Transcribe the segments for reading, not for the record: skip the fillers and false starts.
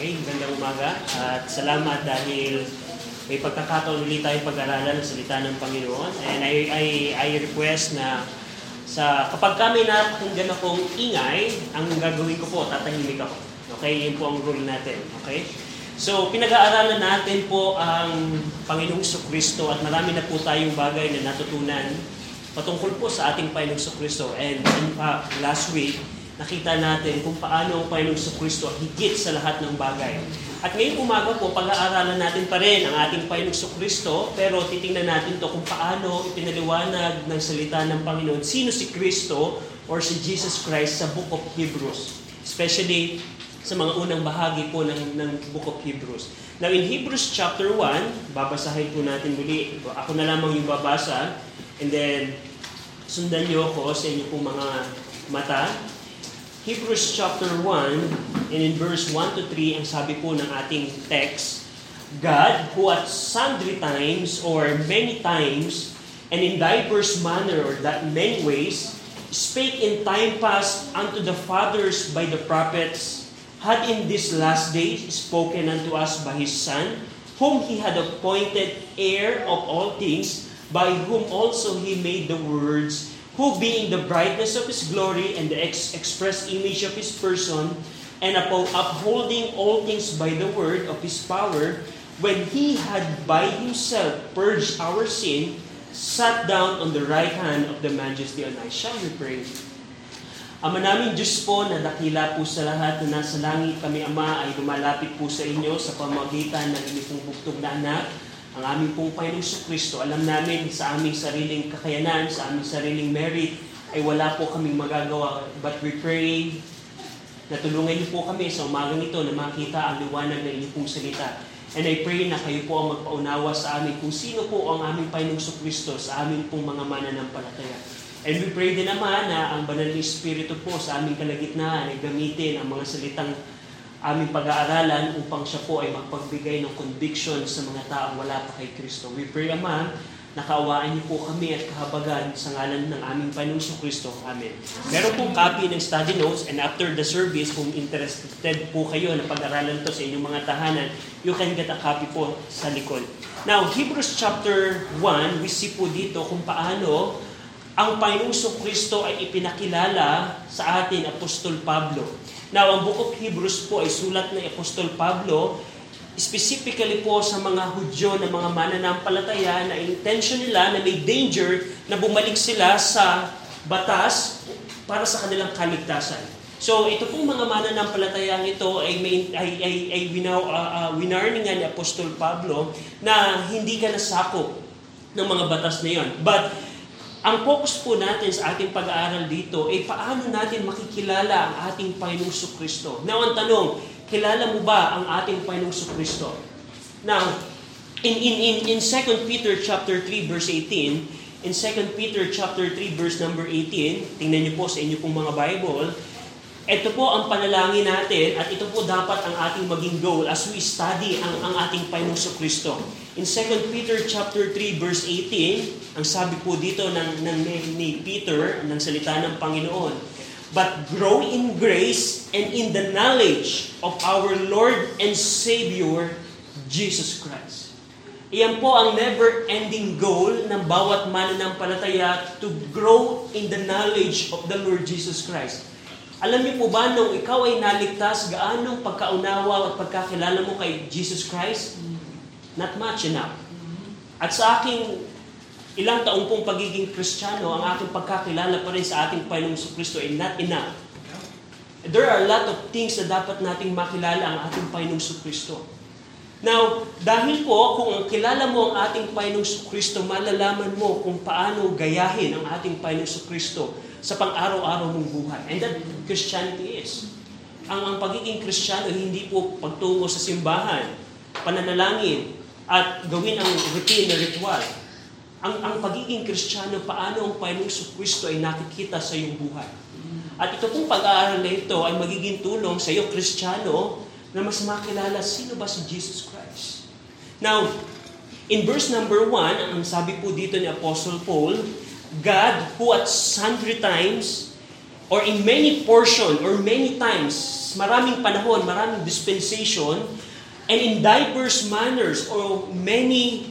Okay, magandang umaga at salamat dahil may pagkakataon ulit tayo pag-aralan ng salita ng Panginoon. And I request na kapag kami napakinggan akong ingay, ang gagawin ko po, tatahimik ako. Okay, yun po ang rule natin. Okay? So, pinag-aaralan natin po ang Panginoong Sokristo at marami na po tayong bagay na natutunan patungkol po sa ating Panginoong Sokristo. And in fact, last week, nakita natin kung paano ang Panginoong Sokristo higit sa lahat ng bagay. At ngayong umaga po, pag-aaralan natin pa rin ang ating Panginoong Sokristo, pero titingnan natin to kung paano ipinaliwanag ng salita ng Panginoon sino si Kristo or si Jesus Christ sa Book of Hebrews, especially sa mga unang bahagi po ng Book of Hebrews. Now in Hebrews chapter 1, babasahin po natin muli. Ako na lamang yung babasa, and then sundan niyo ako sa inyo pong mga mata. Hebrews chapter 1, and in verse 1 to 3, ang sabi po ng ating text, God, who at sundry times, or many times, and in diverse manner, or that many ways, spake in time past unto the fathers by the prophets, had in this last day spoken unto us by His Son, whom He had appointed heir of all things, by whom also He made the words, who being the brightness of His glory and the express image of His person, and upholding all things by the word of His power, when He had by Himself purged our sin, sat down on the right hand of the majesty on high. Shall we pray? Ama namin Diyos po na dakila po sa lahat na nasa langit, kami Ama ay lumalapit po sa inyo sa pamagitan ng inyong bugtog na anak, ang aming pong Panginoong Sokristo. Alam namin sa aming sariling kakayanan, sa aming sariling merit, ay wala po kaming magagawa. But we pray na tulungan niyo po kami sa umagang ito na makita ang liwanag ng inyong salita. And I pray na kayo po ang magpaunawa sa amin kung sino po ang aming Panginoong Sokristo sa aming pong mga mananampalataya. And we pray din naman na ang Banal na Espiritu po sa aming kalagitnaan ay gamitin ang mga salitang aming pag-aaralan upang siya po ay mapagbigay ng conviction sa mga taong wala pa kay Kristo. We pray, Ama, nakaawaan niyo po kami at kahabagan sa ngalan ng aming Panginoong Kristo. Amen. Meron pong copy ng study notes, and after the service, kung interested po kayo na pag-aralan ito sa inyong mga tahanan, you can get a copy po sa likod. Now, Hebrews chapter 1, we see po dito kung paano ang Panginoong Kristo ay ipinakilala sa atin, Apostol Pablo. Now, ang Book of Hebrews po ay sulat ng Apostol Pablo, specifically po sa mga Hudyo na mga mananampalataya na intention nila na may danger na bumalik sila sa batas para sa kanilang kaligtasan. So, ito pong mga mananampalatayang ito ay winarningan ni Apostol Pablo na hindi ka nasakop ng mga batas na yon. But, ang focus po natin sa ating pag-aaral dito ay paano natin makikilala ang ating Panginoong Sokristo. Now, ang tanong, kilala mo ba ang ating Panginoong Sokristo? Now, in 2 Peter chapter 3 verse 18, in 2 Peter chapter 3 verse number 18, tingnan niyo po sa inyo pong mga Bible, ito po ang panalangin natin at ito po dapat ang ating maging goal as we study ang ating Panginoong Sokristo. In 2 Peter chapter 3 verse 18, ang sabi po dito ni Peter, ng salita ng Panginoon, but grow in grace and in the knowledge of our Lord and Savior, Jesus Christ. Iyan po ang never-ending goal ng bawat mananampalataya, to grow in the knowledge of the Lord Jesus Christ. Alam niyo po ba, nung ikaw ay naligtas, gaano pagkaunawa at pagkakilala mo kay Jesus Christ? Not much enough. At sa aking ilang taong pong pagiging Kristiyano, ang aking pagkakilala pa rin sa ating Panginoong Kristo ay not enough. There are a lot of things na dapat nating makilala ang ating Panginoong Kristo. Now, dahil po, kung kilala mo ang ating Panginoong Kristo, malalaman mo kung paano gayahin ang ating Panginoong Kristo sa pang-araw-araw mong buhay. And that Christianity is. Ang pagiging Kristiyano, hindi po pagtungo sa simbahan, pananalangin, at gawin ang routine na ritual. Ang pagiging Kristiyano, paano ang Panginoong Kristo ay nakikita sa iyong buhay. At ito pong pag-aaral na ito ay magiging tulong sa iyo, Kristiyano, na mas makilala sino ba si Jesus Christ. Now, in verse number 1, ang sabi po dito ni Apostle Paul, God, who at sundry times or in many portion, or many times, maraming panahon, maraming dispensation, and in diverse manners, or many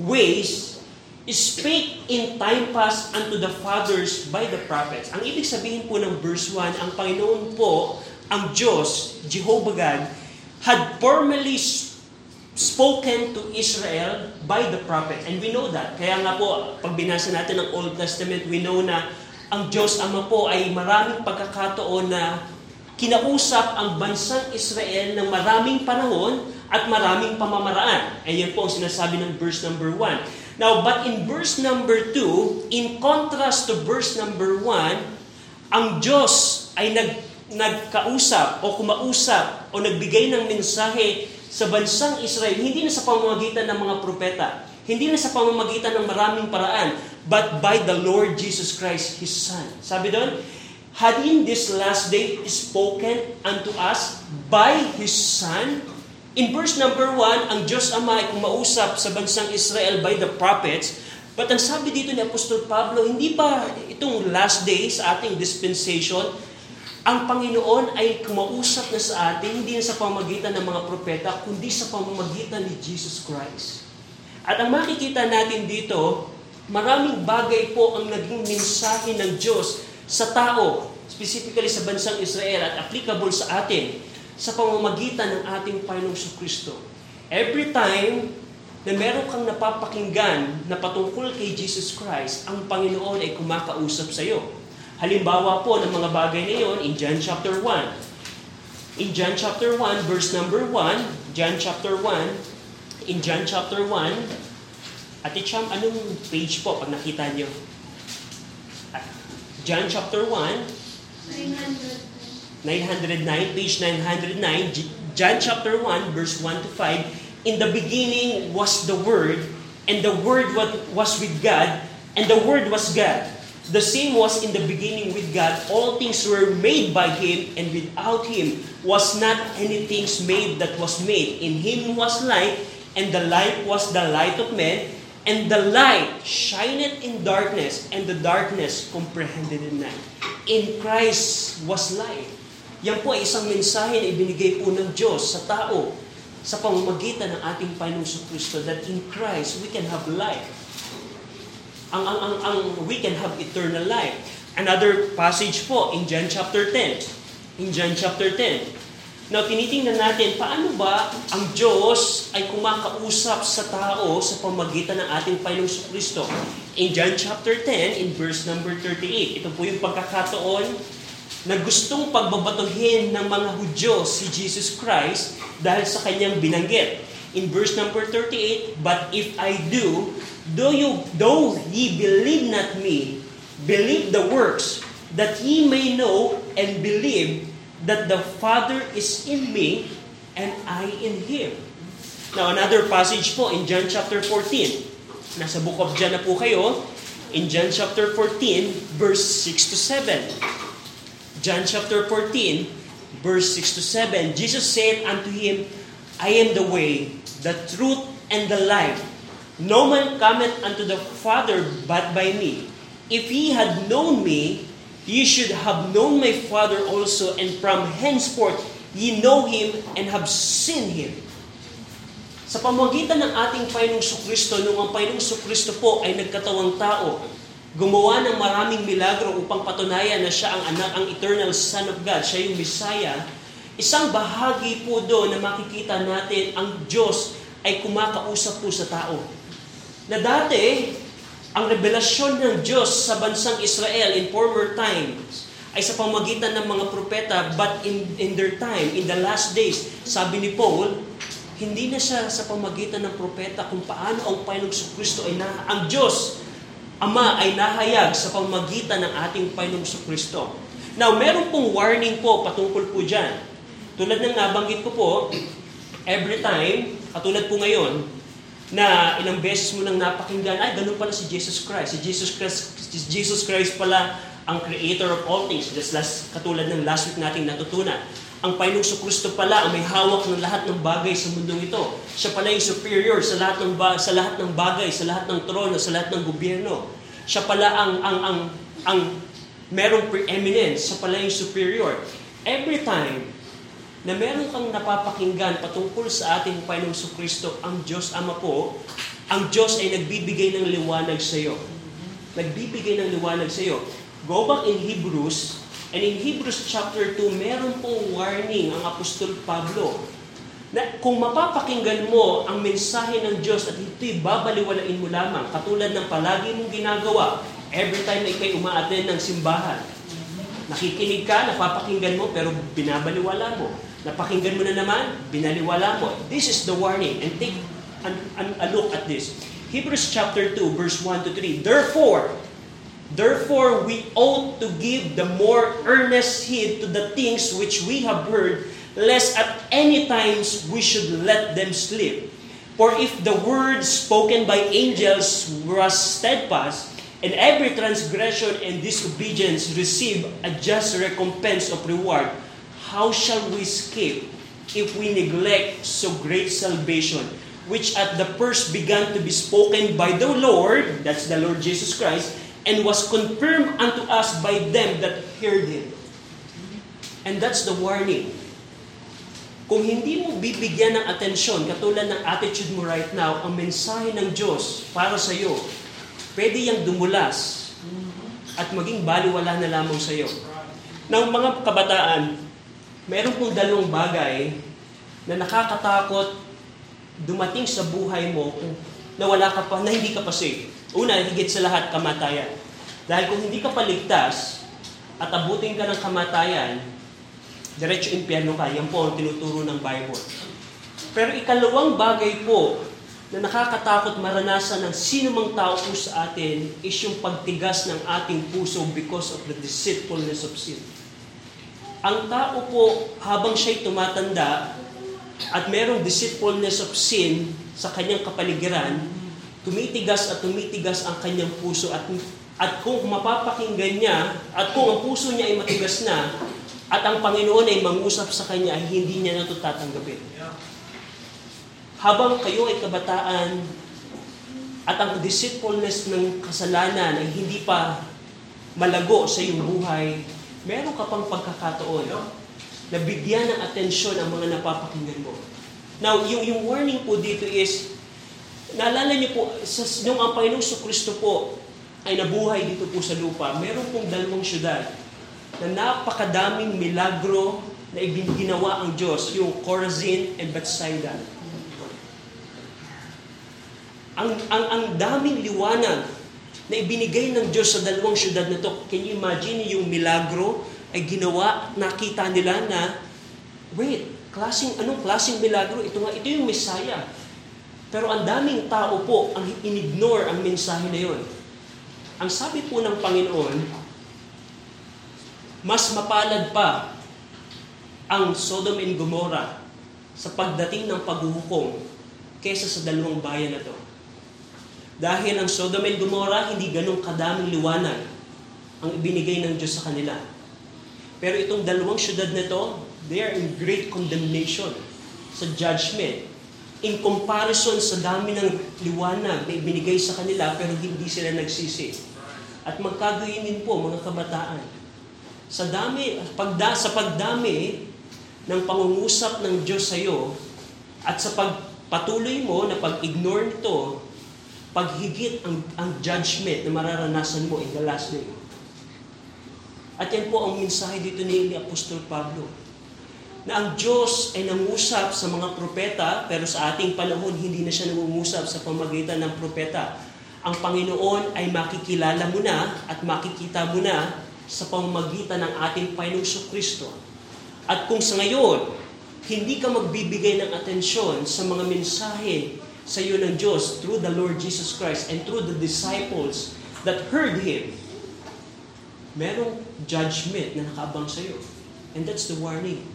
ways, spake in time past unto the fathers by the prophets. Ang ibig sabihin po ng verse 1, ang Panginoon po, ang Diyos, Jehovah God, had formerly spoken to Israel by the prophets. And we know that. Kaya nga po, pag binasa natin ang Old Testament, we know na ang Diyos Ama po ay maraming pagkakataon na kinausap ang bansang Israel ng maraming panahon at maraming pamamaraan. Ayan po ang sinasabi ng verse number 1. Now, but in verse number 2, in contrast to verse number 1, ang Diyos ay nagkausap o kumausap o nagbigay ng mensahe sa bansang Israel, hindi na sa pamamagitan ng mga propeta, hindi na sa pamamagitan ng maraming paraan, but by the Lord Jesus Christ, His Son. Sabi doon, had in this last day spoken unto us by His Son. In verse number 1, ang Diyos Ama ay kumausap sa bansang Israel by the prophets. But ang sabi dito ni Apostol Pablo, hindi ba itong last day sa ating dispensation, ang Panginoon ay kumausap na sa atin, hindi na sa pamamagitan ng mga propeta, kundi sa pamamagitan ni Jesus Christ. At ang makikita natin dito, maraming bagay po ang naging mensahe ng Diyos sa tao, specifically sa bansang Israel at applicable sa atin sa pamamagitan ng ating Panginoong Sokristo. Every time na meron kang napapakinggan na patungkol kay Jesus Christ, ang Panginoon ay kumakausap sa iyo. Halimbawa po ng mga bagay na iyon in John chapter 1. In John chapter 1, verse number 1, John chapter 1, Ate Cham, anong page po pag nakita niyo? John chapter 1, 909, page 909, John chapter 1, verse 1 to 5, in the beginning was the Word, and the Word was with God, and the Word was God. The same was in the beginning with God. All things were made by Him, and without Him was not anything made that was made. In Him was light, and the light was the light of men. And the light shineth in darkness, and the darkness comprehended it not. In Christ was light. Yan po ay isang mensahe na ibinigay po ng Diyos sa tao sa pamamagitan ng ating Panginoong Kristo, that in Christ we can have life. We can have eternal life. Another passage po in John chapter 10. Now, tinitingnan natin, paano ba ang Diyos ay kumakausap sa tao sa pamamagitan ng ating Panginoong Kristo? In John chapter 10, in verse number 38, ito po yung pagkakataon na gustong pagbabatuhin ng mga Hudyo si Jesus Christ dahil sa kanyang binanggit. In verse number 38, but if I do, though ye believe not me, believe the works, that ye may know and believe that the Father is in me, and I in Him. Now, another passage po in John chapter 14. Nasa Book of John na po kayo. In John chapter 14, verse 6 to 7. John chapter 14, verse 6 to 7. Jesus said unto him, I am the way, the truth, and the life. No man cometh unto the Father but by me. If he had known me, ye should have known my Father also, and from henceforth ye know Him and have seen Him. Sa pamamagitan ng ating Panginoong Sokristo, nung ang Panginoong Sokristo po ay nagkatawang tao, gumawa ng maraming milagro upang patunayan na siya ang anak, ang eternal Son of God, siya yung Messiah, isang bahagi po doon na makikita natin ang Diyos ay kumakausap po sa tao. Na dati, ang revelasyon ng Diyos sa bansang Israel in former times ay sa pamamagitan ng mga propeta, but in their time, in the last days, sabi ni Paul, hindi na siya sa pamamagitan ng propeta kung paano ang Panginoong Sokristo ay ang Diyos Ama ay nahayag sa pamamagitan ng ating Panginoong Sokristo. Now, meron pong warning po patungkol po dyan. Tulad ng nabanggit ko po, every time, katulad po ngayon, na ilang beses mo nang napakinggan, ay ganun pala si Jesus Christ. Jesus Christ pala ang creator of all things. Katulad ng last week nating natutunan. Ang Panginoong Sokristo pala ang may hawak ng lahat ng bagay sa mundong ito. Siya pala yung superior sa lahat ng bagay, sa lahat ng trono, sa lahat ng gobyerno. Siya pala ang merong preeminence, siya pala yung superior. Every time na meron kang napapakinggan patungkol sa ating Panginoong Sokristo, ang Diyos Ama po, ang Diyos ay nagbibigay ng liwanag sa iyo. Nagbibigay ng liwanag sa iyo. Go back in Hebrews, and in Hebrews chapter 2, meron pong warning ang Apostol Pablo na kung mapapakinggan mo ang mensahe ng Diyos at ito'y babaliwalain mo lamang, katulad ng palagi mong ginagawa, every time na ikay umaattend ng simbahan. Nakikinig ka, napapakinggan mo, pero binabaliwala mo. Napakinggan mo na naman, binaliwala mo. This is the warning. And take a look at this. Hebrews chapter 2, verse 1 to 3. Therefore we ought to give the more earnest heed to the things which we have heard, lest at any times we should let them slip. For if the word spoken by angels was steadfast, and every transgression and disobedience receive a just recompense of reward, how shall we escape if we neglect so great salvation, which at the first began to be spoken by the Lord, that's the Lord Jesus Christ, and was confirmed unto us by them that heard Him. And that's the warning. Kung hindi mo bibigyan ng atensyon, katulad ng attitude mo right now, ang mensahe ng Diyos para sa iyo, pwede yang dumulas at maging baliwala na lamang sa iyo. Now, mga kabataan, meron pong dalawang bagay na nakakatakot dumating sa buhay mo na wala ka pa, na hindi ka pa safe. Una, higit sa lahat, kamatayan. Dahil kung hindi ka paligtas at abutin ka ng kamatayan, diretso impyerno ka. Yan po ang tinuturo ng Bible. Pero ikalawang bagay po na nakakatakot maranasan ng sino mang tao po sa atin is yung pagtigas ng ating puso because of the deceitfulness of sin. Ang tao po, habang siya'y tumatanda at merong deceitfulness of sin sa kanyang kapaligiran, tumitigas at tumitigas ang kanyang puso at kung mapapakinggan niya at kung ang puso niya ay matigas na at ang Panginoon ay mangusap sa kanya, ay hindi niya na ito tatanggapin. Habang kayo ay kabataan at ang deceitfulness ng kasalanan ay hindi pa malago sa iyong buhay, meron ka pang pagkakataon na bigyan ng atensyon ang mga napapakinggan mo. Now, yung warning po dito is, naalala niyo po, nung ang Panginoong Sokristo po ay nabuhay dito po sa lupa, meron pong dalawang syudad na napakadaming milagro na ibiniginawa ang Diyos, yung Corazin and Bethsaida. Ang daming liwanag na ibinigay ng Diyos sa dalawang syudad na to. Can you imagine yung milagro ay ginawa, nakita nila na, wait, anong klaseng milagro? Ito yung Messiah. Pero ang daming tao po ang inignore ang mensahe na yun. Ang sabi po ng Panginoon, mas mapalad pa ang Sodom and Gomorrah sa pagdating ng paghuhukom kaysa sa dalawang bayan na to. Dahil ang Sodom and Gomorrah, hindi ganong kadaming liwanag ang ibinigay ng Diyos sa kanila. Pero itong dalawang syudad na to, they are in great condemnation sa judgment. In comparison sa dami ng liwanag na ibinigay sa kanila, pero hindi sila nagsisi. At magkagayonin po, mga kabataan, sa pagdami ng pangungusap ng Diyos sa iyo, at sa pagpatuloy mo na pag-ignore nito, paghigit ang judgment na mararanasan mo in the last day. At yan po ang mensahe dito ni Apostol Pablo, na ang Diyos ay nangusap sa mga propeta, pero sa ating panahon hindi na siya nangungusap sa pamamagitan ng propeta. Ang Panginoon ay makikilala mo na at makikita mo na sa pamamagitan ng ating Panginoong Sokristo. At kung sa ngayon, hindi ka magbibigay ng atensyon sa mga mensahe sa iyo ng Diyos through the Lord Jesus Christ and through the disciples that heard Him, merong judgment na nakaabang sa iyo. And that's the warning.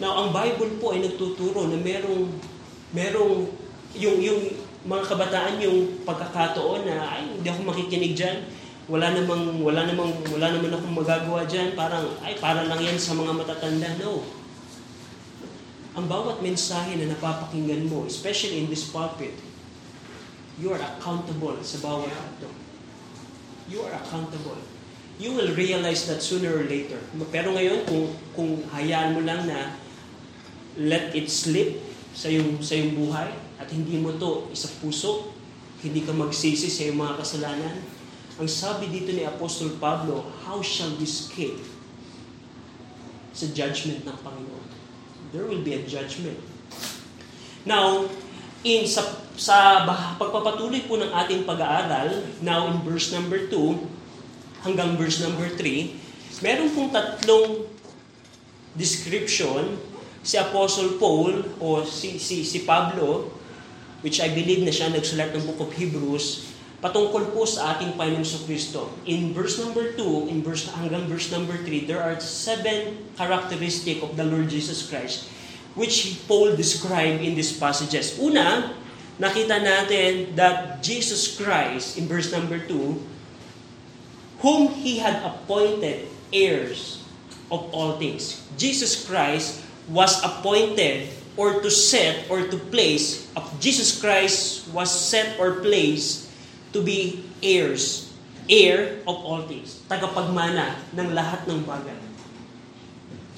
Now, ang Bible po ay nagtuturo na merong yung mga kabataan yung pagkakataon na, ay, hindi ako makikinig dyan, wala namang akong magagawa dyan, para lang yan sa mga matatanda. No. Ang bawat mensahe na napapakinggan mo, especially in this pulpit, you are accountable sa bawat ato. You are accountable. you will realize that sooner or later. Pero ngayon, kung hayaan mo lang na let it slip sa iyong buhay at hindi mo to isang puso, hindi ka magsisi sa iyong mga kasalanan. Ang sabi dito ni Apostol Pablo, how shall we escape sa judgment ng Panginoon? There will be a judgment. Now, sa pagpapatuloy po ng ating pag-aaral, now in verse number 2, hanggang verse number 3, meron pong tatlong description si Apostle Paul o si Pablo, which I believe na siya nagsulat ng Book of Hebrews, patungkol po sa ating Panginoong Sokristo. In verse number 2, hanggang verse number 3, there are 7 characteristics of the Lord Jesus Christ which Paul described in these passages. Una, nakita natin that Jesus Christ, in verse number 2, whom He had appointed heirs of all things. Jesus Christ was appointed or to set or to place, Jesus Christ was set or placed to be heirs, heir of all things, tagapagmana ng lahat ng bagay.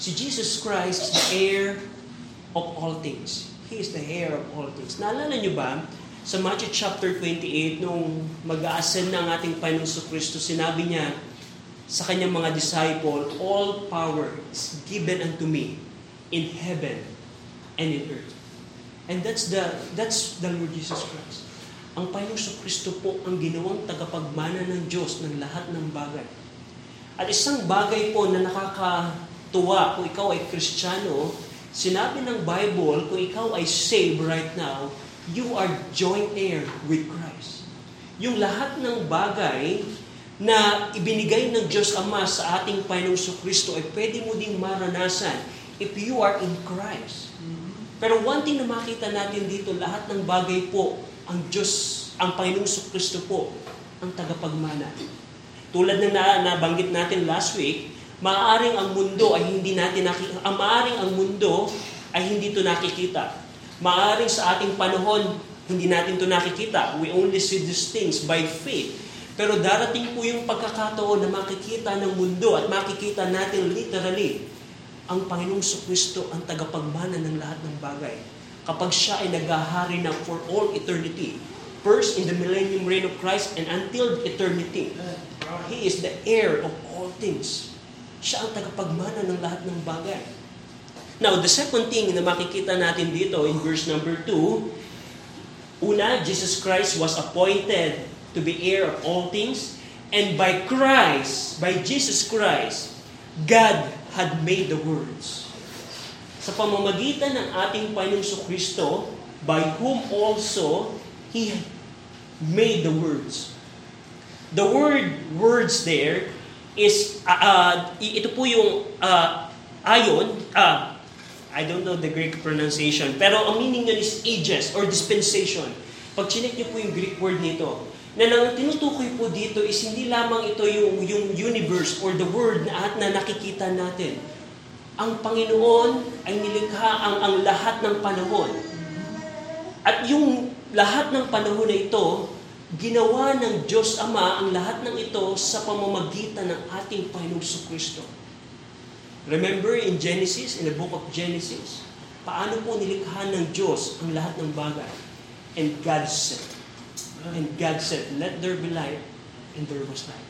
Si Jesus Christ is the heir of all things. He is the heir of all things. Naalala niyo ba, sa Matthew chapter 28, nung mag-ascend ng ating Panginoon Sokristo, sinabi niya sa kanyang mga disciple, all power is given unto me in heaven and in earth. And that's the Lord Jesus Christ. Ang Panginoon Sokristo po ang ginawang tagapagmana ng Diyos ng lahat ng bagay. At isang bagay po na nakakatuwa kung ikaw ay Kristiyano, sinabi ng Bible, kung ikaw ay saved right now, you are joint heir with Christ. Yung lahat ng bagay na ibinigay ng Diyos Ama sa ating Panginoong Sokristo ay pwede mo ding maranasan if you are in Christ. Pero one thing na makita natin dito, lahat ng bagay po, ang Diyos, ang Panginoong Sokristo po, ang tagapagmana. Tulad ng nabanggit natin last week, maaring ang mundo ay hindi ito nakikita. Maaring sa ating panahon, hindi natin ito nakikita. We only see these things by faith. Pero darating po yung pagkakataon na makikita ng mundo at makikita natin literally ang Panginoong Sokristo ang tagapagmana ng lahat ng bagay. Kapag siya ay naghahari na for all eternity. First in the millennium reign of Christ and until eternity. He is the heir of all things. Siya ang tagapagmana ng lahat ng bagay. Now, the second thing na makikita natin dito in verse number 2, una, Jesus Christ was appointed to be heir of all things, and by Jesus Christ, God had made the worlds. Sa pamamagitan ng ating Panginoong Sokristo, by whom also He made the worlds. The word words there is, ito po yung I don't know the Greek pronunciation, pero ang meaning nun is ages or dispensation. Pag chinek niyo po yung Greek word nito, na tinutukoy po dito is hindi lamang ito yung universe or the world na nakikita natin. Ang Panginoon ay nilikha ang lahat ng panahon. At yung lahat ng panahon na ito, ginawa ng Diyos Ama ang lahat ng ito sa pamamagitan ng ating Panginoong Sokristo. Remember in Genesis, in the book of Genesis, paano po nilikha ng Diyos ang lahat ng bagay? And God said, let there be light, and there was light.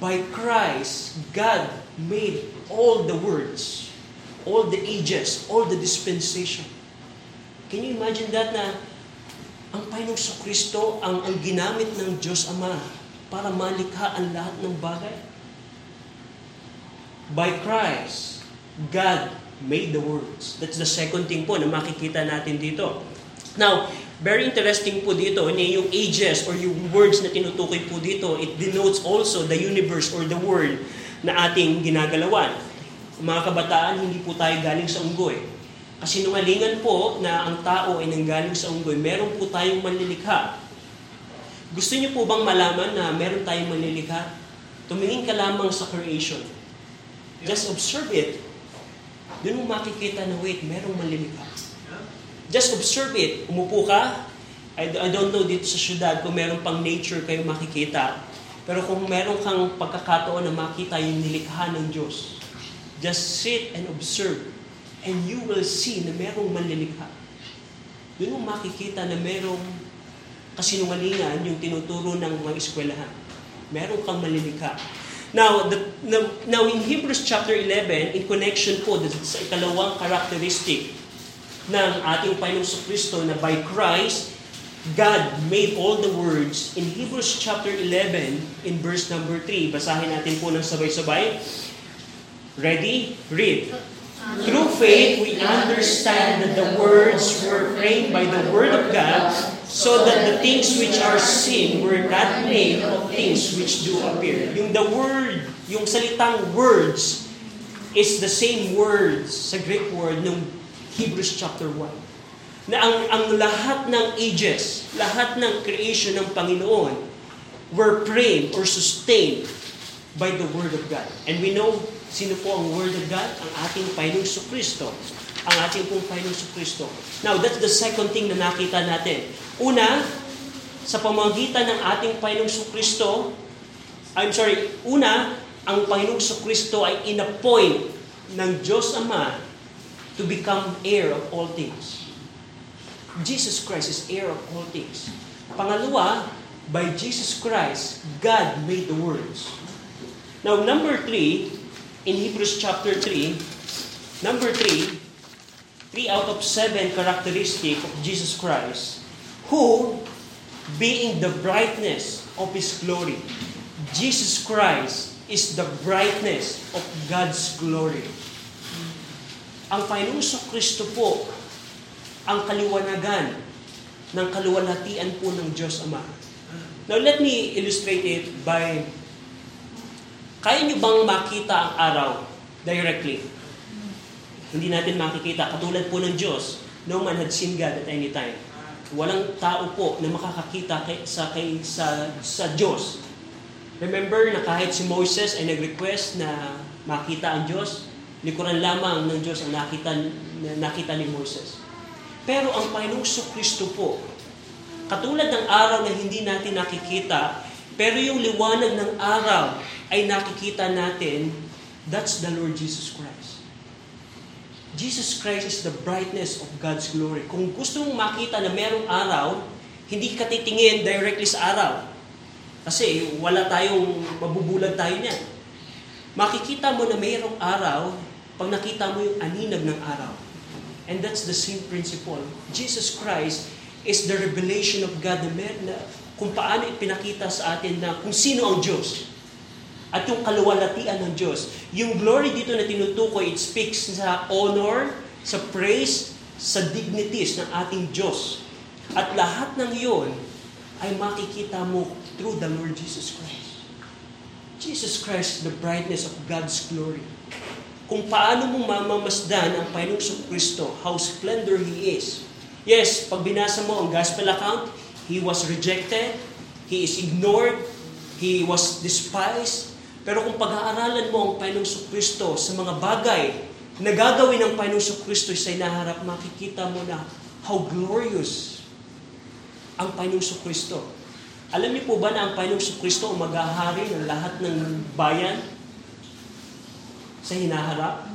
By Christ, God made all the worlds, all the ages, all the dispensation. Can you imagine that na ang Panginoong Sokristo ang ginamit ng Diyos Ama para malikha ang lahat ng bagay? By Christ, God made the worlds. That's the second thing po na makikita natin dito. Now, very interesting po dito na yung ages or yung words na tinutukoy po dito, it denotes also the universe or the world na ating ginagalawan. Mga kabataan, hindi po tayo galing sa unggoy. Kasi nungalingan po na ang tao ay nanggaling sa unggoy, meron po tayong manlilikha. Gusto niyo po bang malaman na meron tayong manlilikha? Tumingin ka lamang sa creation. Just observe it. Doon mo makikita na, wait, merong manlilikha. Just observe it. Umupo ka. I don't know dito sa syudad kung merong pang nature kayo makikita. Pero kung meron kang pagkakataon na makita yung nilikha ng Diyos, just sit and observe and you will see na merong manlilikha. Doon mo makikita na merong kasinungalingan yung tinuturo ng mga eskwelahan. Meron kang manlilikha. Now, now in Hebrews chapter 11, in connection po sa ikalawang characteristic ng ating Panginoong Sokristo na by Christ, God made all the words. In Hebrews chapter 11, in verse number 3, basahin natin po ng sabay-sabay. Ready? Read. Through faith, we understand that the words were framed by the word of God, so that the things which are seen were not made of things which do appear. Yung the word, yung salitang words, is the same words sa Greek word ng Hebrews chapter 1. Na ang lahat ng ages, lahat ng creation ng Panginoon, were framed or sustained by the word of God. And we know, sino po ang Word of God? Ang ating Panginoong Sokristo. Ang ating pong Panginoong Sokristo. Now, that's the second thing na nakita natin. Una, sa pamamagitan ng ating Panginoong Sokristo, ang Panginoong Sokristo ay inappoint ng Diyos Ama to become heir of all things. Jesus Christ is heir of all things. Pangalawa, by Jesus Christ, God made the words. Now, number 3, in Hebrews chapter 3, number 3, 3 out of 7 characteristic of Jesus Christ, who, being the brightness of His glory. Jesus Christ is the brightness of God's glory. Ang Panginoong Sokristo po, ang kaliwanagan ng kaluwalhatian po ng Diyos Ama. Now let me illustrate it by... Kaya nyo bang makita ang araw directly? Hindi natin makikita. Katulad po ng Diyos, no man had seen God at any time. Walang tao po na makakakita sa Diyos. Remember na kahit si Moses ay nag-request na makita ang Diyos, likuran lamang ng Diyos ang nakita ni Moses. Pero ang Panginoong Sokristo po, katulad ng araw na hindi natin nakikita, pero yung liwanag ng araw ay nakikita natin, that's the Lord Jesus Christ. Jesus Christ is the brightness of God's glory. Kung gusto mong makita na merong araw, hindi ka titingin directly sa araw. Kasi mabubulag tayo niyan. Makikita mo na merong araw pag nakita mo yung aninag ng araw. And that's the same principle. Jesus Christ is the revelation of God, kung paano ipinakita sa atin na kung sino ang Diyos. At yung kaluwalhatian ng Diyos. Yung glory dito na tinutukoy, it speaks sa honor, sa praise, sa dignities ng ating Diyos. At lahat ng iyon ay makikita mo through the Lord Jesus Christ. Jesus Christ, the brightness of God's glory. Kung paano mong mamamasdan ang Panginoong Sokristo, how splendor He is. Yes, pag binasa mo ang gospel account, He was rejected, He is ignored, He was despised. Pero kung pag-aaralan mo ang Panginoong Sokristo sa mga bagay na gagawin ng Panginoong Sokristo sa inaharap, makikita mo na how glorious ang Panginoong Sokristo. Alam niyo po ba na ang Panginoong Sokristo ang maghahari ng lahat ng bayan sa hinaharap?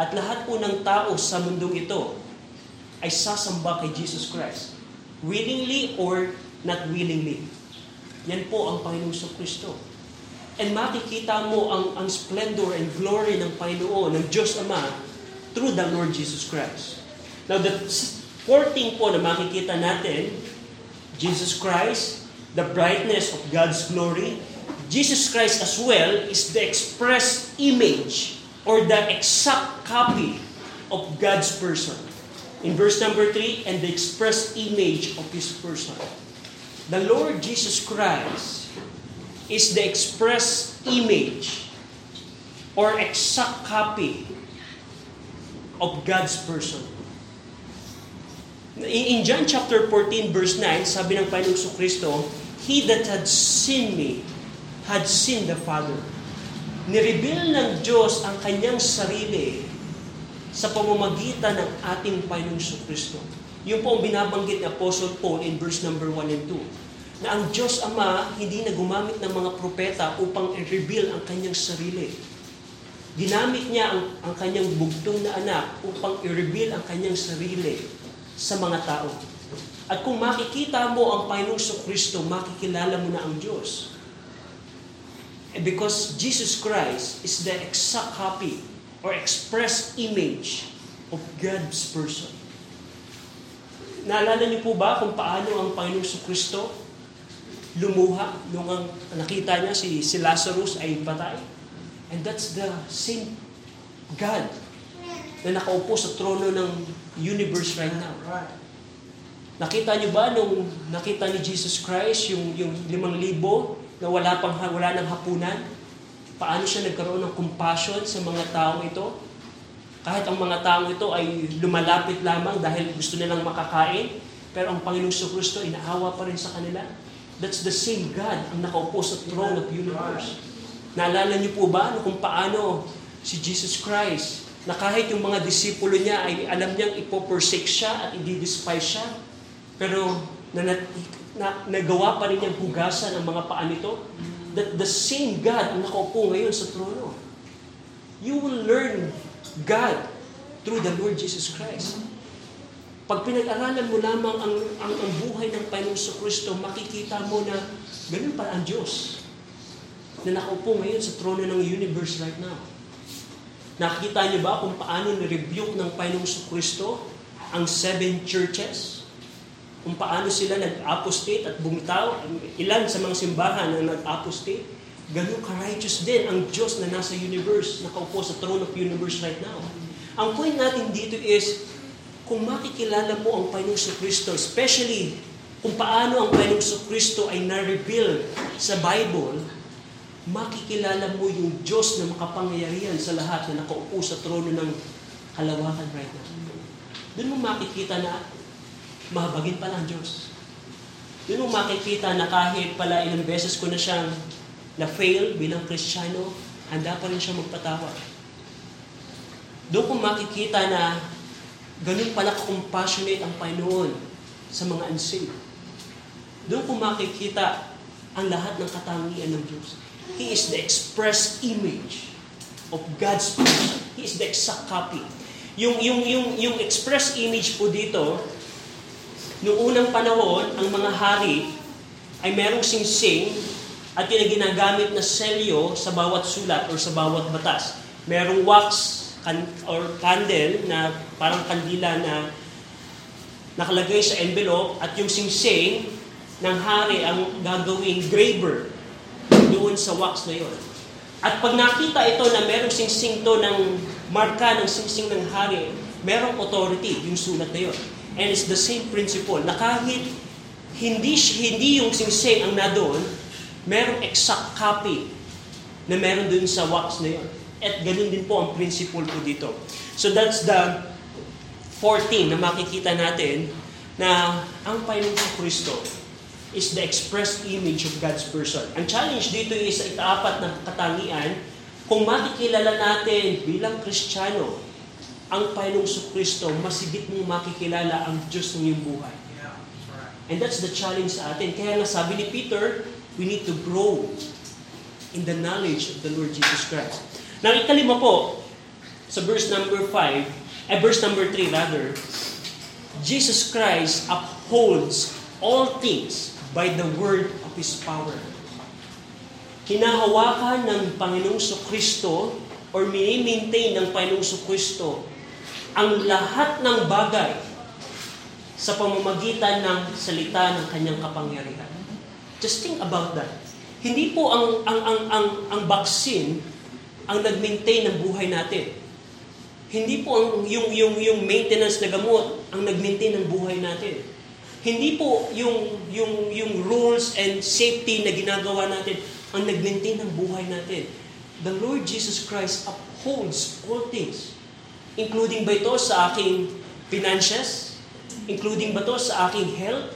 At lahat po ng tao sa mundong ito ay sasamba kay Jesus Christ. Willingly or not willingly. Yan po ang Panginoong Sokristo. And makikita mo ang splendor and glory ng Panginoon, ng Diyos Ama, through the Lord Jesus Christ. Now, the fourth thing po na makikita natin, Jesus Christ, the brightness of God's glory. Jesus Christ as well is the express image or the exact copy of God's person. In verse number 3, and the express image of His person. The Lord Jesus Christ is the express image or exact copy of God's person. In John chapter 14 verse 9, sabi ng Panginoong Sokristo, He that had seen me, had seen the Father. Nireveal ng Diyos ang kanyang sarili sa pamamagitan ng ating Panginoong Sokristo. Yun po ang binabanggit ni Apostol Paul in verse number 1 and 2. na ang Diyos Ama hindi na gumamit ng mga propeta upang i-reveal ang kanyang sarili. Ginamit niya ang kanyang bugtong na anak upang i-reveal ang kanyang sarili sa mga tao. At kung makikita mo ang Panginoong Sokristo, makikilala mo na ang Diyos. Because Jesus Christ is the exact copy or express image of God's person. Naalala niyo po ba kung paano ang Panginoong Sokristo lumuha nung ang nakita niya si Lazarus ay patay? And that's the same God na nakaupo sa trono ng universe right now. Nakita niyo ba nung nakita ni Jesus Christ yung 5,000 na wala nang hapunan? Paano siya nagkaroon ng compassion sa mga taong ito? Kahit ang mga taong ito ay lumalapit lamang dahil gusto nilang makakain, pero ang Panginoong Sokristo inaawa pa rin sa kanila. That's the same God ang nakaupo sa throne of universe. Naalala niyo po ba kung paano si Jesus Christ na kahit yung mga disipulo niya ay alam niyang ipoporsake siya at i-despise siya, pero nagawa pa rin niyang hugasan ang mga paa nito? That the same God ang nakaupo ngayon sa trono. You will learn God through the Lord Jesus Christ. Pag pinag-aralan mo lamang ang buhay ng Panginoong Sokristo, makikita mo na ganun pala ang Diyos na nakaupo ngayon sa trono ng universe right now. Nakikita niyo ba kung paano na-rebuke ng Panginoong Sokristo ang 7 churches? Kung paano sila nag-apostate at bumitaw? Ilan sa mga simbahan na nag-apostate? Ganun ka-righteous din ang Diyos na nasa universe, nakaupo sa throne of universe right now. Ang point natin dito is, kung makikilala mo ang Panginoong Sokristo, especially kung paano ang Panginoong Sokristo ay na-reveal sa Bible, makikilala mo yung Diyos na makapangyarihan sa lahat na nakaupo sa trono ng kalawakan right now. Doon mo makikita na mahabagin pala ang Diyos. Doon mo makikita na kahit pala ilang beses ko na siyang na-fail bilang Kristiyano, handa pa rin siya magpatawad. Doon kung makikita na ganun pala compassionate ang Panginoon sa mga unsaved. Doon kung makikita ang lahat ng katangian ng Diyos. He is the express image of God's person. He is the exact copy. Yung express image po dito, noong unang panahon, ang mga hari ay merong singsing at yung ginagamit na selyo sa bawat sulat o sa bawat batas. Merong wax or candle na parang kandila na nakalagay sa envelope, at yung singsing ng hari ang gagawing graver doon sa wax na yun. At pag nakita ito na merong singsing to ng marka ng singsing ng hari, merong authority yung sulat na yun. And it's the same principle na kahit hindi yung singsing ang nadoon, merong exact copy na meron dun sa wax na yun. At ganun din po ang principle po dito. So that's the 14 na makikita natin na ang Panginoon sa Kristo is the express image of God's person. Ang challenge dito is sa ika-4 na katangian, kung makikilala natin bilang Kristiyano ang Panginoon sa Kristo, mas higit mong makikilala ang Diyos ng iyong buhay. And that's the challenge sa atin. Kaya nga sabi ni Peter, we need to grow in the knowledge of the Lord Jesus Christ. Nang ikalima po, sa verse number 3, Jesus Christ upholds all things by the word of His power. Kinahawakan ng Panginoong Sokristo or minimaintain ng Panginoong Sokristo ang lahat ng bagay sa pamamagitan ng salita ng kanyang kapangyarihan. Just think about that. Hindi po ang vaccine ang nag-maintain ng buhay natin. Hindi po yung maintenance na gamot ang nag-maintain ng buhay natin. Hindi po yung rules and safety na ginagawa natin ang nag-maintain ng buhay natin. The Lord Jesus Christ upholds all things, including ba ito sa aking finances? Including ba ito sa aking health?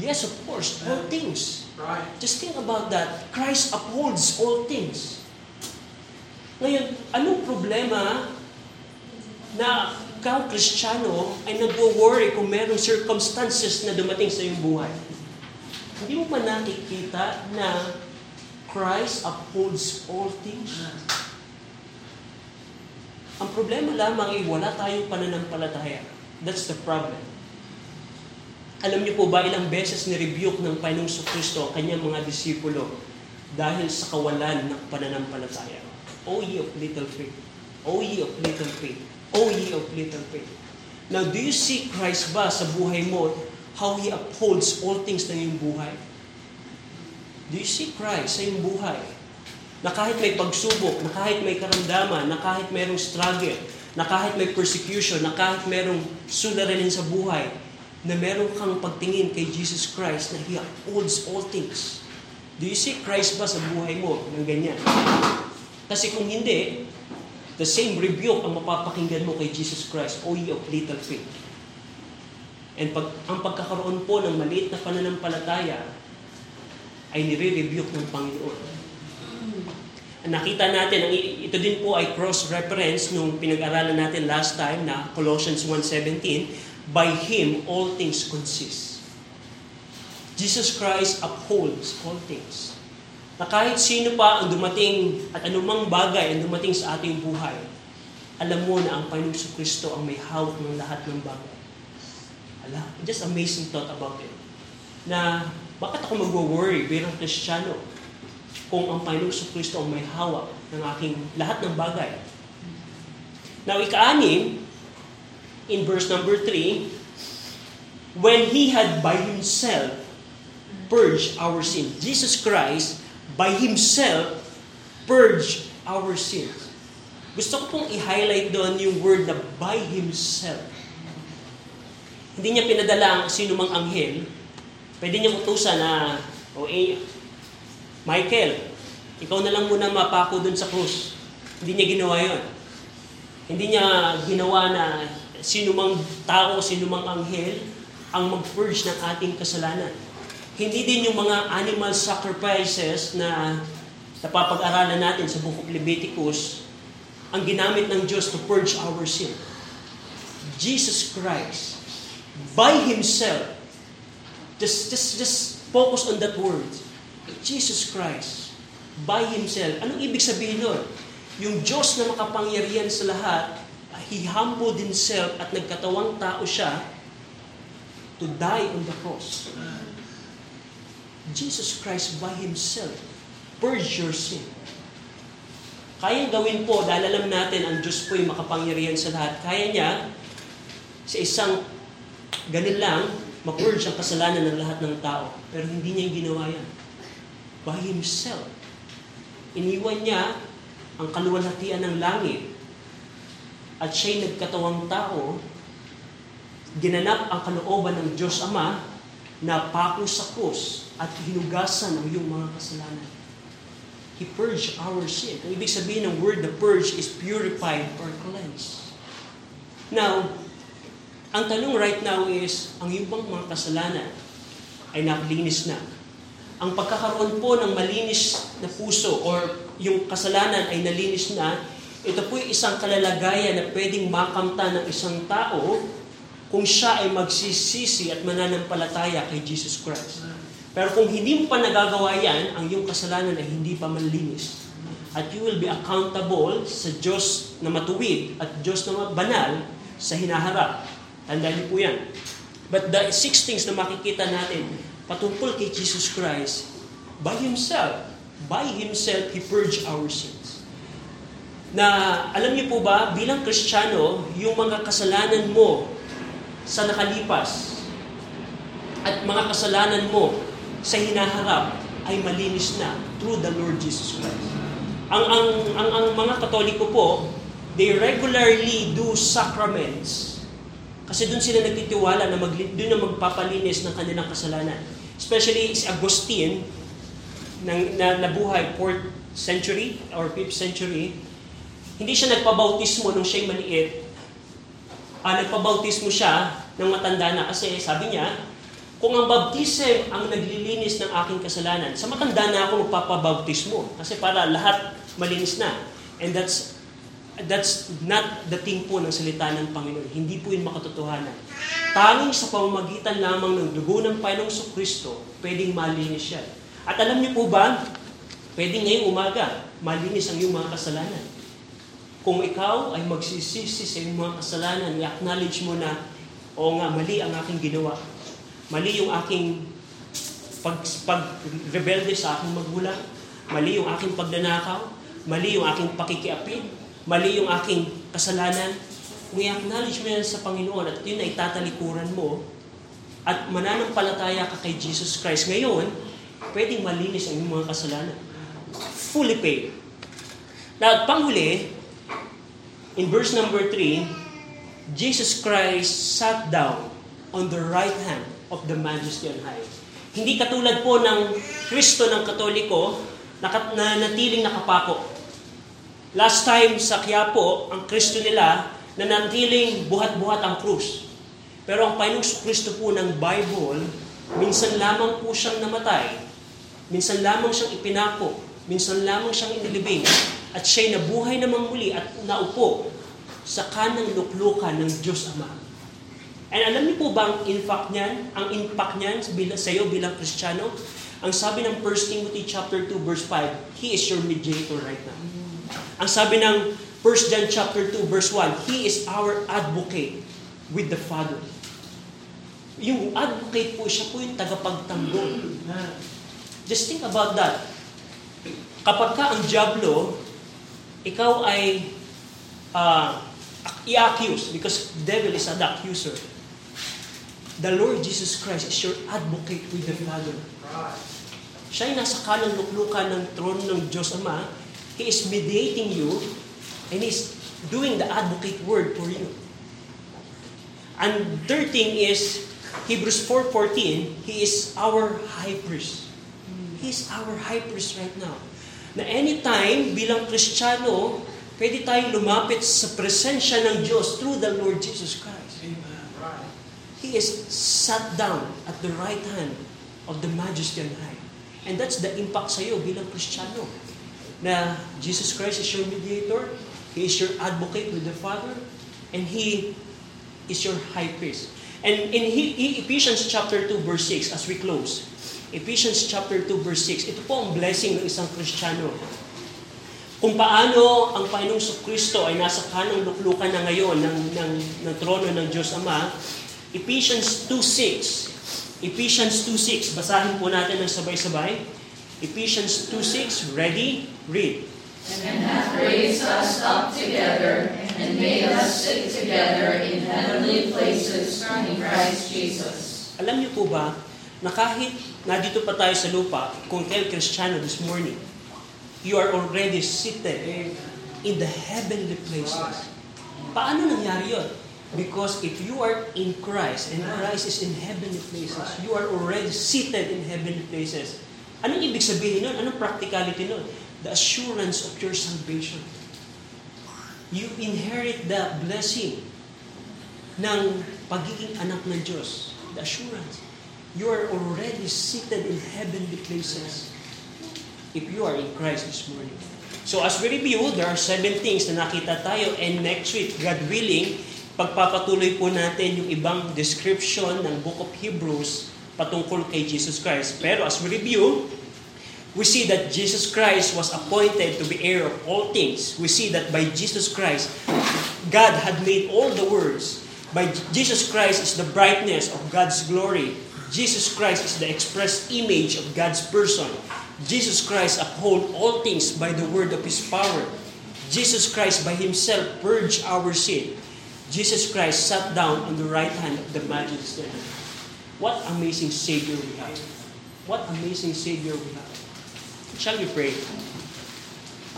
Yes, of course, all things. Right. Just think about that. Christ upholds all things. Ngayon, anong problema na ikaw, Kristiyano, ay nagwo-worry kung merong circumstances na dumating sa iyong buhay? Hindi mo ba nakikita na Christ upholds all things? Ang problema lamang ay wala tayong pananampalataya. That's the problem. Alam niyo po ba ilang beses ni-rebuke ng Panginoong Sokristo ang kanyang mga disipulo dahil sa kawalan ng pananampalataya? O ye of little faith! O ye of little faith! O ye of little faith! Now, do you see Christ ba sa buhay mo? How He upholds all things na iyong buhay. Do you see Christ sa iyong buhay? Na kahit may pagsubok, na kahit may karamdaman, na kahit mayroong struggle, na kahit may persecution, na kahit mayroong suliranin sa buhay, na meron kang pagtingin kay Jesus Christ na He upholds all things. Do you see Christ ba sa buhay mo ng ganyan? Kasi kung hindi, the same rebuke ang mapapakinggan mo kay Jesus Christ, O ye of little faith. And ang pagkakaroon po ng maliit na pananampalataya ay nire-rebuke ng Panginoon. Nakita natin, ito din po ay cross-reference nung pinag-aralan natin last time na Colossians 1:17, by Him all things consist. Jesus Christ upholds all things. Na kahit sino pa ang dumating at anumang bagay ang dumating sa ating buhay, alam mo na ang Panginoong Kristo ang may hawak ng lahat ng bagay. Just amazing thought about it. Na bakit ako mag-worry bilang Kristiyano kung ang Panginoong Kristo ang may hawak ng aking lahat ng bagay. Now, ika-anim, in verse number 3, when He had by Himself purged our sins. Jesus Christ, by Himself, purged our sins. Gusto ko pong i-highlight doon yung word na by Himself. Hindi niya pinadala ang sinumang anghel. Pwede niya utusan na, Michael, ikaw na lang muna mapako doon sa krus. Hindi niya ginawa yon. Hindi niya ginawa na sinumang tao, sinumang anghel ang mag-purge ng ating kasalanan. Hindi din yung mga animal sacrifices na napapag-aralan natin sa Book of Leviticus ang ginamit ng Diyos to purge our sin. Jesus Christ, by Himself, just focus on that word. Jesus Christ, by Himself. Anong ibig sabihin nun? Yung Diyos na makapangyarihan sa lahat, He humbled Himself at nagkatawang tao siya to die on the cross. Jesus Christ, by Himself, purge your sin. Kayang gawin po, dahil alam natin ang Diyos po yung makapangyarihan sa lahat. Kaya niya, sa isang ganun lang, ma-purge ang kasalanan ng lahat ng tao. Pero hindi niya yung ginawa yan. By Himself. Iniwan niya ang kaluwalhatian ng langit. At siya'y nagkatawang tao. Ginanap ang kalooban ng Diyos Ama na pakusakos at hinugasan ang iyong mga kasalanan. He purged our sin. Ang ibig sabihin ng word, the purge, is purified or cleansed. Now, ang tanong right now is, ang iyong bang mga kasalanan ay naglinis na? Ang pagkakaroon po ng malinis na puso or yung kasalanan ay nalinis na, ito po yung isang kalalagayan na pwedeng makamtan ng isang tao kung siya ay magsisisi at mananampalataya kay Jesus Christ. Pero kung hindi mo pa nagagawa yan, ang iyong kasalanan ay hindi pa malinis. At you will be accountable sa Diyos na matuwid at Diyos na banal sa hinaharap. Tandaan niyo po yan. But the six things na makikita natin patungkol kay Jesus Christ, by Himself, He purged our sins. Na, alam niyo po ba, bilang Kristiyano, yung mga kasalanan mo sa nakalipas at mga kasalanan mo sa hinaharap ay malinis na through the Lord Jesus Christ. Ang mga Katoliko po, they regularly do sacraments. Kasi doon sila nagtitiwala na doon na magpapalinis ng kanilang kasalanan. Especially si Augustine, na nabuhay 4th century or 5th century, hindi siya nagpabautismo nung siya'y maliit. Nagpabautismo siya ng matanda na kasi sabi niya, kung ang baptism ang naglilinis ng aking kasalanan, sa matanda na ako magpapabautismo kasi para lahat malinis na. And that's That's not the thing po ng salita ng Panginoon. Hindi po yun makatotohanan. Tanging sa pamamagitan lamang ng dugo ng Panginoong Sokristo, pwedeng malinis siya. At alam niyo po ba, pwedeng ngayong umaga, malinis ang iyong mga kasalanan. Kung ikaw ay magsisisi sa iyong mga kasalanan, i-acknowledge mo na, o nga, mali ang aking ginawa. Mali yung aking pag-rebelde sa aking magulang. Mali yung aking pagdanakaw. Mali yung aking pakikiapid. Mali yung aking kasalanan. Kung i-acknowledge mo yan sa Panginoon at yun ay tatalikuran mo at mananampalataya ka kay Jesus Christ ngayon, pwedeng malinis ang mga kasalanan. Fully paid. Now, panghuli, in verse number 3, Jesus Christ sat down on the right hand of the Majesty on high. Hindi katulad po ng Kristo ng Katoliko na natiling nakapako. Last time sa Kiyapo, ang Kristo nila na natiling buhat-buhat ang krus. Pero ang Panginoong Kristo po ng Bible, minsan lamang po siyang namatay, minsan lamang siyang ipinako, minsan lamang siyang inilibing, at siya'y nabuhay namang muli at naupo sa kanang luklukan ng Diyos Ama. And alam niyo po ba ang impact niyan? Ang impact niyan sa iyo bilang Kristiyano? Ang sabi ng 1 Timothy chapter 2 verse 5, He is your mediator right now. Ang sabi ng 1 John chapter 2 verse 1, He is our advocate with the Father. Yung advocate po, siya po yung tagapagtanggol. Just think about that. Kapag ka ang dyablo, ikaw ay i-accuse because the devil is an accuser. The Lord Jesus Christ is your advocate with the Father. Siya ay nasa kanang luklukan ng throne ng Diyos Ama. He is mediating you and He is doing the advocate word for you. And third thing is, Hebrews 4:14, He is our high priest. He is our high priest right now. Na anytime bilang Kristiyano, pwede tayong lumapit sa presensya ng Diyos through the Lord Jesus Christ. Amen. He is sat down at the right hand of the Majesty on high. And that's the impact sa iyo bilang Kristiyano. Na Jesus Christ is your mediator, He is your advocate with the Father, and He is your high priest. And in Ephesians chapter 2 verse 6, as we close, Ephesians chapter 2 verse 6, ito po ang blessing ng isang Kristiyano. Kung paano ang Panginoong Sokristo ay nasa kanang luklukan na ngayon ng trono ng Diyos Ama, Ephesians 2:6, basahin po natin ng sabay-sabay. Ephesians 2:6, ready? Read. And hath raised us up together, and made us sit together in heavenly places in Christ Jesus. Alam niyo po ba, na kahit nandito pa tayo sa lupa, kung kayo Kristiyano this morning, you are already seated in the heavenly places. Paano nangyari yun? Because if you are in Christ, and Christ is in heavenly places, you are already seated in heavenly places. Anong ibig sabihin nun? Anong practicality nun? The assurance of your salvation. You inherit the blessing ng pagiging anak ng Diyos. The assurance. You are already seated in heavenly places. If you are in Christ this morning. So as we review, there are 7 things na nakita tayo, and next week, God willing, pagpapatuloy po natin yung ibang description ng Book of Hebrews patungkol kay Jesus Christ. Pero as we review, we see that Jesus Christ was appointed to be heir of all things. We see that by Jesus Christ, God had made all the worlds. By Jesus Christ is the brightness of God's glory. Jesus Christ is the express image of God's person. Jesus Christ uphold all things by the word of His power. Jesus Christ by Himself purged our sin. Jesus Christ sat down on the right hand of the Majesty. What amazing Savior we have. What amazing Savior we have. Shall we pray?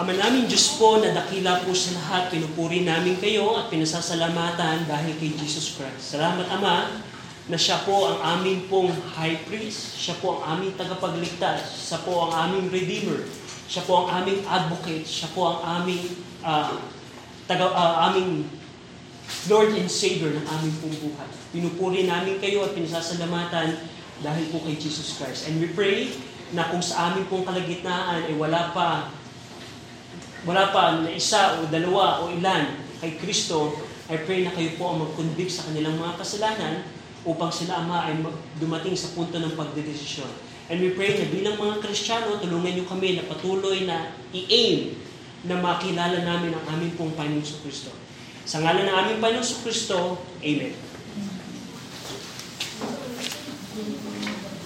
Ama namin Diyos po na dakila po sa lahat, pinupuri namin kayo at pinasasalamatan dahil kay Jesus Christ. Salamat Ama, na siya po ang aming pong high priest, siya po ang aming tagapagligtas, siya po ang aming redeemer, siya po ang aming advocate, siya po ang aming aming Lord and Savior ng aming pong buhay. Pinupuri namin kayo at pinasasalamatan dahil po kay Jesus Christ. And we pray na kung sa aming pong kalagitnaan ay wala pa Wala pa na isa o dalawa o ilan kay Kristo, I pray na kayo po ang mag-convict sa kanilang mga kasalanan upang sila, Ama, ay dumating sa punto ng pagdedesisyon. And we pray na bilang mga Kristiyano, tulungan niyo kami na patuloy na i-aim na makilala namin ang aming pong Panginoon Sokristo. Sa ngalan ng aming Panginoon Sokristo, Amen.